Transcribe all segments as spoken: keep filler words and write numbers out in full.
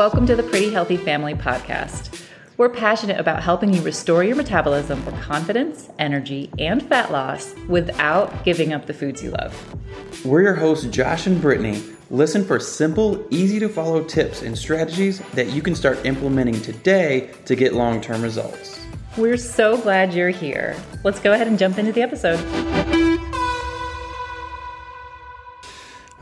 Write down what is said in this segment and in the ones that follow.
Welcome to the Pretty Healthy Family Podcast. We're passionate about helping you restore your metabolism for confidence, energy, and fat loss without giving up the foods you love. We're your hosts, Josh and Brittany. Listen for simple, easy-to-follow tips and strategies that you can start implementing today to get long-term results. We're so glad you're here. Let's go ahead and jump into the episode.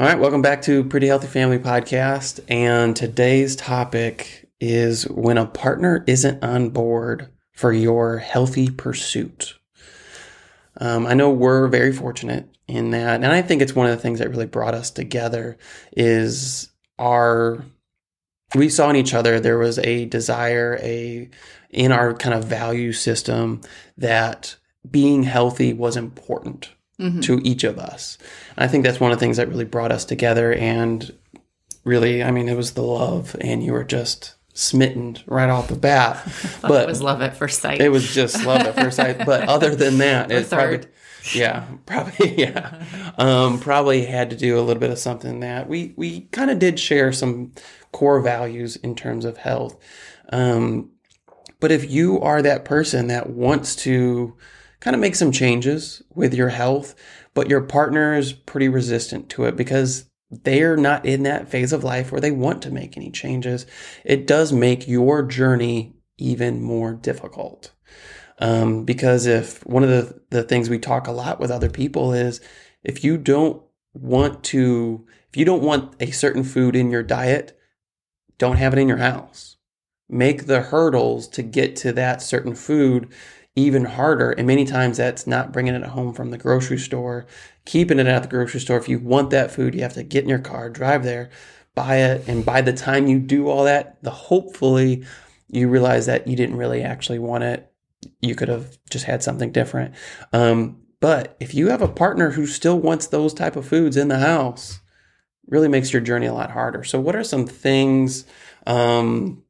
All right, welcome back to Pretty Healthy Family Podcast, and today's topic is when a partner isn't on board for your healthy pursuit. Um, I know we're very fortunate in that, and I think it's one of the things that really brought us together is our, we saw in each other there was a desire, a in our kind of value system that being healthy was important. Mm-hmm. To each of us. And I think that's one of the things that really brought us together. And really, I mean, it was the love, and you were just smitten right off the bat. But it was love at first sight. It was just love at first sight. But other than that, it probably, yeah, probably, yeah, um, probably had to do a little bit of something that we, we kind of did share some core values in terms of health. Um, but if you are that person that wants to kind of make some changes with your health, but your partner is pretty resistant to it because they're not in that phase of life where they want to make any changes, it does make your journey even more difficult. Um, because if one of the, the things we talk a lot with other people is if you don't want to, if you don't want a certain food in your diet, don't have it in your house. Make the hurdles to get to that certain food even harder. And many times that's not bringing it home from the grocery store, keeping it at the grocery store. If you want that food, you have to get in your car, drive there, buy it. And by the time you do all that, the hopefully you realize that you didn't really actually want it. You could have just had something different. Um, but if you have a partner who still wants those type of foods in the house, really makes your journey a lot harder. So what are some things, um,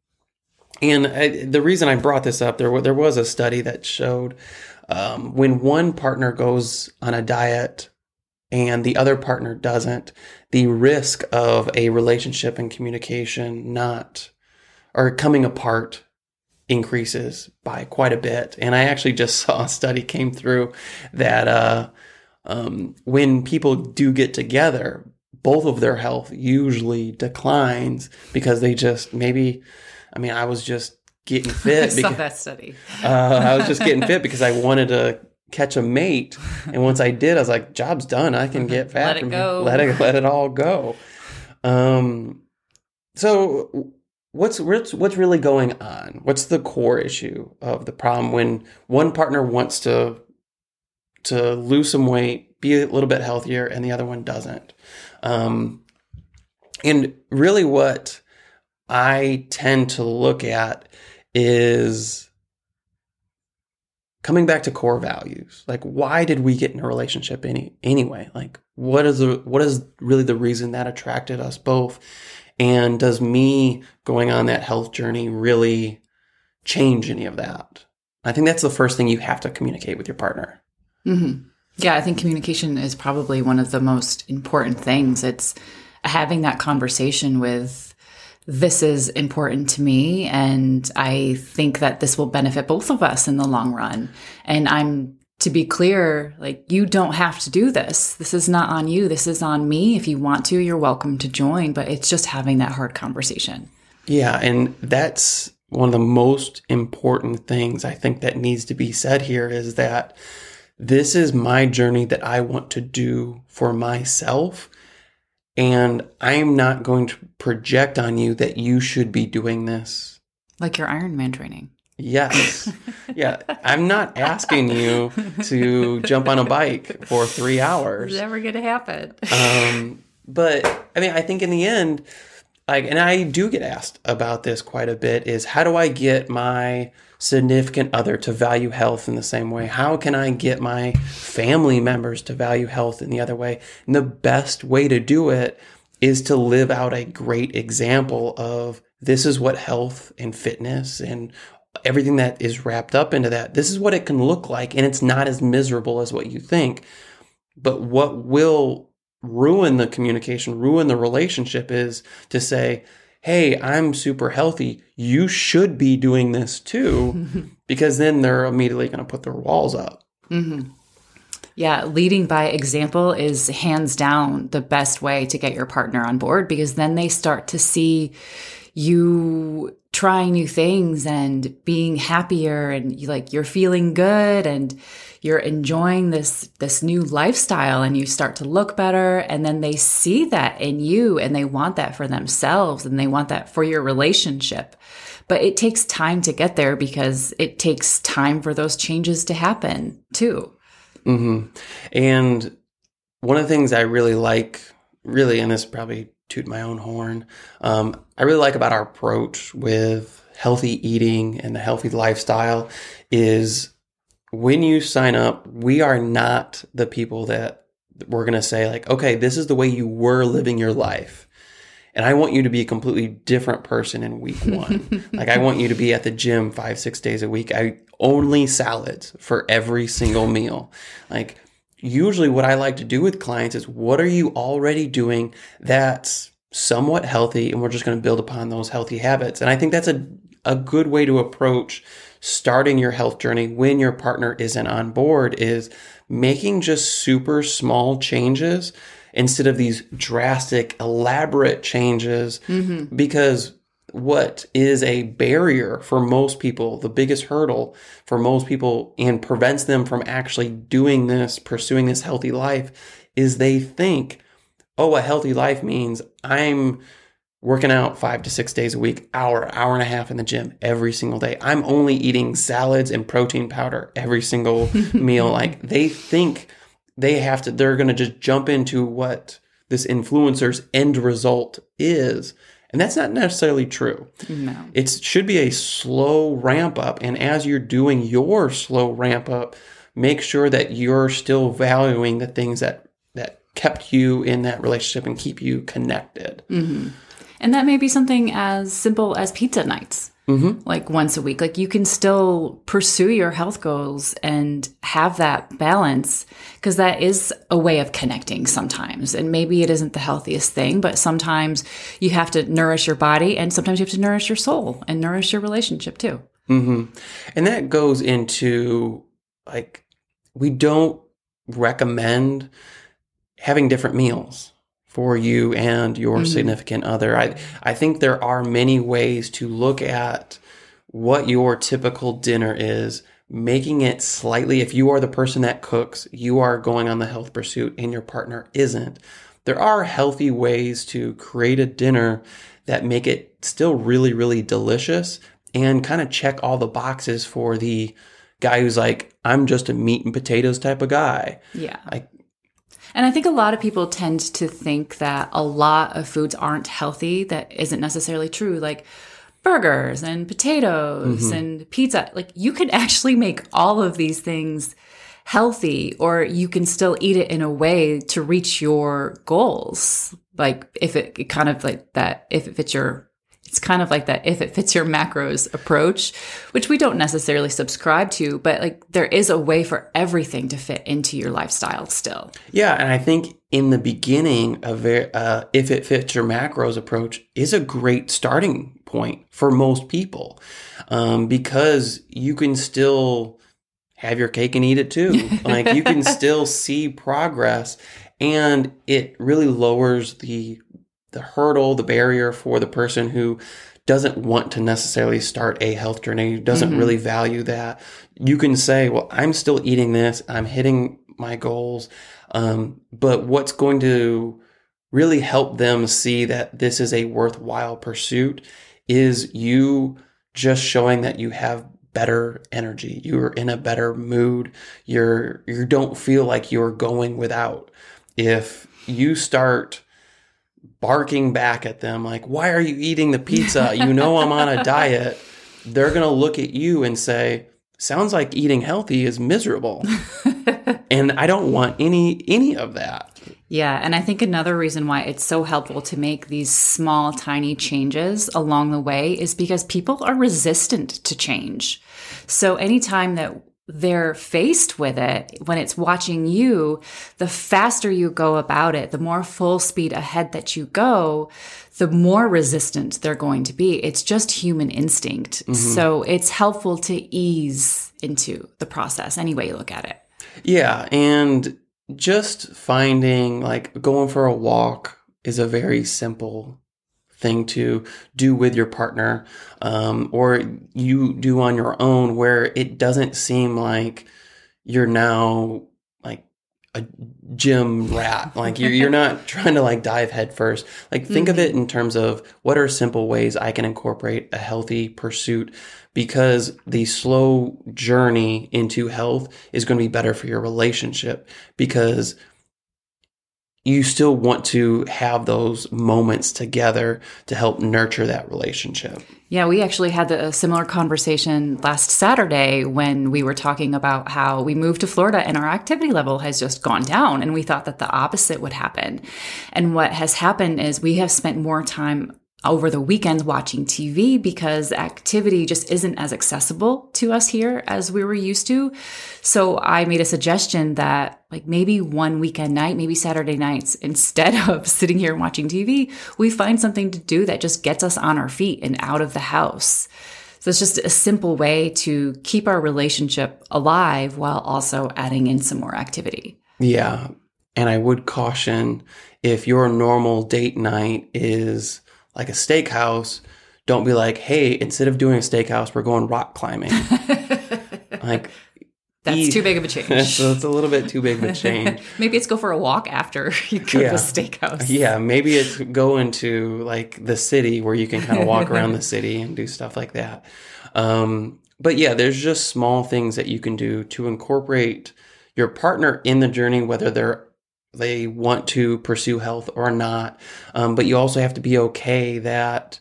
And I, the reason I brought this up, there, there was a study that showed um, when one partner goes on a diet and the other partner doesn't, the risk of a relationship and communication not or coming apart increases by quite a bit. And I actually just saw a study came through that uh, um, when people do get together, both of their health usually declines because they just maybe... I mean, I was just getting fit. I because, saw that study. uh, I was just getting fit because I wanted to catch a mate. And once I did, I was like, job's done. I can get fat. Let it go. Let it, let it all go. Um, so what's, what's, what's really going on? What's the core issue of the problem when one partner wants to, to lose some weight, be a little bit healthier, and the other one doesn't? Um, and really what... I tend to look at is coming back to core values. Like, why did we get in a relationship any anyway? Like, what is the, what is really the reason that attracted us both? And does me going on that health journey really change any of that? I think that's the first thing you have to communicate with your partner. Mm-hmm. Yeah, I think communication is probably one of the most important things. It's having that conversation with, this is important to me, and I think that this will benefit both of us in the long run. And I'm, to be clear, like, you don't have to do this. This is not on you. This is on me. If you want to, you're welcome to join, but it's just having that hard conversation. Yeah, and that's one of the most important things I think that needs to be said here is that this is my journey that I want to do for myself. And I'm not going to project on you that you should be doing this. Like your Ironman training. Yes. Yeah. I'm not asking you to jump on a bike for three hours. It's never going to happen. um, but I mean, I think in the end, like, and I do get asked about this quite a bit is how do I get my significant other to value health in the same way? How can I get my family members to value health in the other way? And the best way to do it is to live out a great example of this is what health and fitness and everything that is wrapped up into that. This is what it can look like. And it's not as miserable as what you think. But what will ruin the communication, ruin the relationship is to say, hey, I'm super healthy, you should be doing this too, because then they're immediately going to put their walls up. Mm-hmm. Yeah, leading by example is hands down the best way to get your partner on board, because then they start to see you trying new things and being happier, and you, like, you're feeling good and you're enjoying this this new lifestyle, and you start to look better, and then they see that in you and they want that for themselves and they want that for your relationship. But it takes time to get there, because it takes time for those changes to happen too. Mm-hmm. And one of the things I really like, really, and this probably toot my own horn, um, I really like about our approach with healthy eating and the healthy lifestyle is when you sign up, we are not the people that we're going to say, like, okay, this is the way you were living your life, and I want you to be a completely different person in week one. Like, I want you to be at the gym five, six days a week. I only salads for every single meal. Like, usually what I like to do with clients is, what are you already doing that's somewhat healthy? And we're just going to build upon those healthy habits. And I think that's a, a good way to approach starting your health journey when your partner isn't on board, is making just super small changes instead of these drastic, elaborate changes, mm-hmm. because what is a barrier for most people, the biggest hurdle for most people, and prevents them from actually doing this, pursuing this healthy life, is they think, oh, a healthy life means I'm working out five to six days a week, hour, hour and a half in the gym every single day. I'm only eating salads and protein powder every single meal. Like, they think they have to, they're going to just jump into what this influencer's end result is. And that's not necessarily true. No. It should be a slow ramp up. And as you're doing your slow ramp up, make sure that you're still valuing the things that, that kept you in that relationship and keep you connected. Mm-hmm. And that may be something as simple as pizza nights. Mm-hmm. Like, once a week, like, you can still pursue your health goals and have that balance, because that is a way of connecting sometimes. And maybe it isn't the healthiest thing, but sometimes you have to nourish your body, and sometimes you have to nourish your soul and nourish your relationship too. Mm-hmm. And that goes into, like, we don't recommend having different meals for you and your mm-hmm. significant other. I I think there are many ways to look at what your typical dinner is, making it slightly, if you are the person that cooks, you are going on the health pursuit and your partner isn't. There are healthy ways to create a dinner that make it still really, really delicious and kind of check all the boxes for the guy who's like, I'm just a meat and potatoes type of guy. Yeah. Like, and I think a lot of people tend to think that a lot of foods aren't healthy. That isn't necessarily true. Like burgers and potatoes mm-hmm. and pizza. Like, you can actually make all of these things healthy, or you can still eat it in a way to reach your goals. Like, if it, it kind of like that, if it fits your, it's kind of like that, if it fits your macros approach, which we don't necessarily subscribe to, but like, there is a way for everything to fit into your lifestyle still. Yeah. And I think in the beginning, a very, uh, if it fits your macros approach is a great starting point for most people, um, because you can still have your cake and eat it too. Like, you can still see progress, and it really lowers the the hurdle, the barrier for the person who doesn't want to necessarily start a health journey, who doesn't mm-hmm. really value that. You can say, well, I'm still eating this, I'm hitting my goals. Um, but what's going to really help them see that this is a worthwhile pursuit is you just showing that you have better energy, you're in a better mood, you're, you don't feel like you're going without. If you start barking back at them, like, why are you eating the pizza? You know, I'm on a diet. They're going to look at you and say, sounds like eating healthy is miserable. And I don't want any, any of that. Yeah. And I think another reason why it's so helpful to make these small, tiny changes along the way is because people are resistant to change. So anytime that they're faced with it, when it's watching you, the faster you go about it, the more full speed ahead that you go, the more resistant they're going to be. It's just human instinct. Mm-hmm. So it's helpful to ease into the process any way you look at it. Yeah. And just finding, like, going for a walk is a very simple thing to do with your partner, um, or you do on your own, where it doesn't seem like you're now like a gym rat. Like you're, you're not trying to like dive headfirst. Like think mm-hmm. of it in terms of what are simple ways I can incorporate a healthy pursuit, because the slow journey into health is going to be better for your relationship, because you still want to have those moments together to help nurture that relationship. Yeah, we actually had a similar conversation last Saturday when we were talking about how we moved to Florida and our activity level has just gone down, and we thought that the opposite would happen. And what has happened is we have spent more time over the weekends watching T V, because activity just isn't as accessible to us here as we were used to. So I made a suggestion that like maybe one weekend night, maybe Saturday nights, instead of sitting here and watching T V, we find something to do that just gets us on our feet and out of the house. So it's just a simple way to keep our relationship alive while also adding in some more activity. Yeah. And I would caution, if your normal date night is like a steakhouse, don't be like, hey, instead of doing a steakhouse, we're going rock climbing. Like, that's eat. Too big of a change. So it's a little bit too big of a change. Maybe it's go for a walk after you go yeah. to a steakhouse. Yeah, maybe it's go into like the city where you can kind of walk around the city and do stuff like that. Um, but yeah, there's just small things that you can do to incorporate your partner in the journey, whether they're they want to pursue health or not. Um, but you also have to be okay that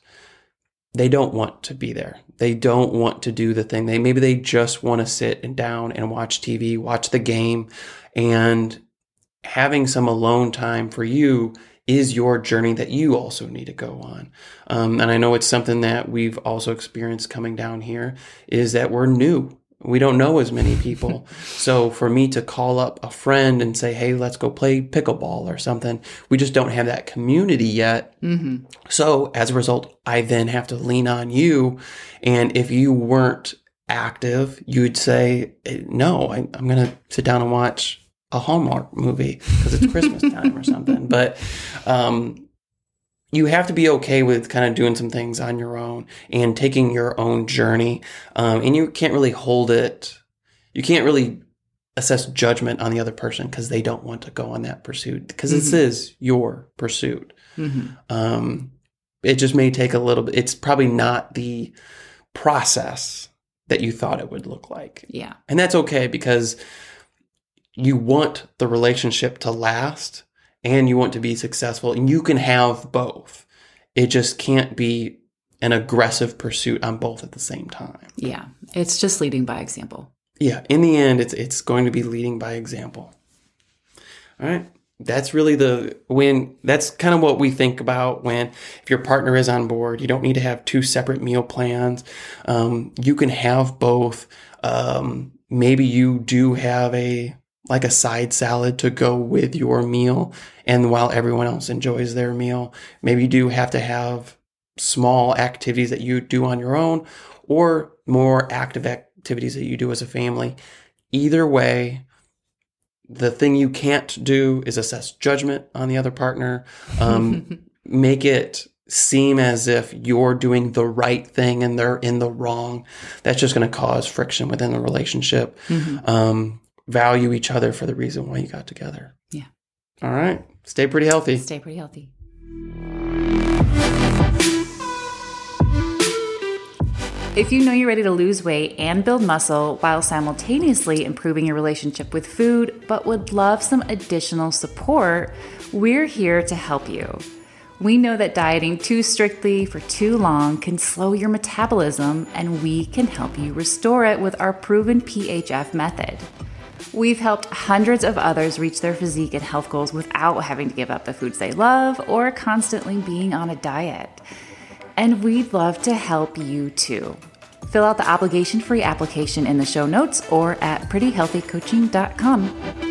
they don't want to be there. They don't want to do the thing. They maybe they just want to sit and down and watch T V, watch the game. And having some alone time for you is your journey that you also need to go on. Um, and I know it's something that we've also experienced coming down here, is that we're new. We don't know as many people. So for me to call up a friend and say, hey, let's go play pickleball or something, we just don't have that community yet. Mm-hmm. So as a result, I then have to lean on you. And if you weren't active, you'd say, no, I, I'm going to sit down and watch a Hallmark movie because it's Christmas time or something. But um, you have to be okay with kind of doing some things on your own and taking your own journey. Um, and you can't really hold it. You can't really assess judgment on the other person because they don't want to go on that pursuit, because mm-hmm. this is your pursuit. Mm-hmm. Um, it just may take a little bit. It's probably not the process that you thought it would look like. Yeah. And that's okay, because you want the relationship to last and you want to be successful, and you can have both. It just can't be an aggressive pursuit on both at the same time. Yeah. It's just leading by example. Yeah. In the end, it's it's going to be leading by example. All right. That's really the when that's kind of what we think about when if your partner is on board. You don't need to have two separate meal plans. Um, you can have both. Um, maybe you do have a like a side salad to go with your meal. And while everyone else enjoys their meal, maybe you do have to have small activities that you do on your own or more active activities that you do as a family. Either way, the thing you can't do is assess judgment on the other partner. Um, make it seem as if you're doing the right thing and they're in the wrong. That's just going to cause friction within the relationship. Mm-hmm. Um, value each other for the reason why you got together. Yeah. All right. Stay pretty healthy. Stay pretty healthy. If you know you're ready to lose weight and build muscle while simultaneously improving your relationship with food, but would love some additional support, we're here to help you. We know that dieting too strictly for too long can slow your metabolism, and we can help you restore it with our proven P H F method. We've helped hundreds of others reach their physique and health goals without having to give up the foods they love or constantly being on a diet. And we'd love to help you too. Fill out the obligation-free application in the show notes or at pretty healthy coaching dot com.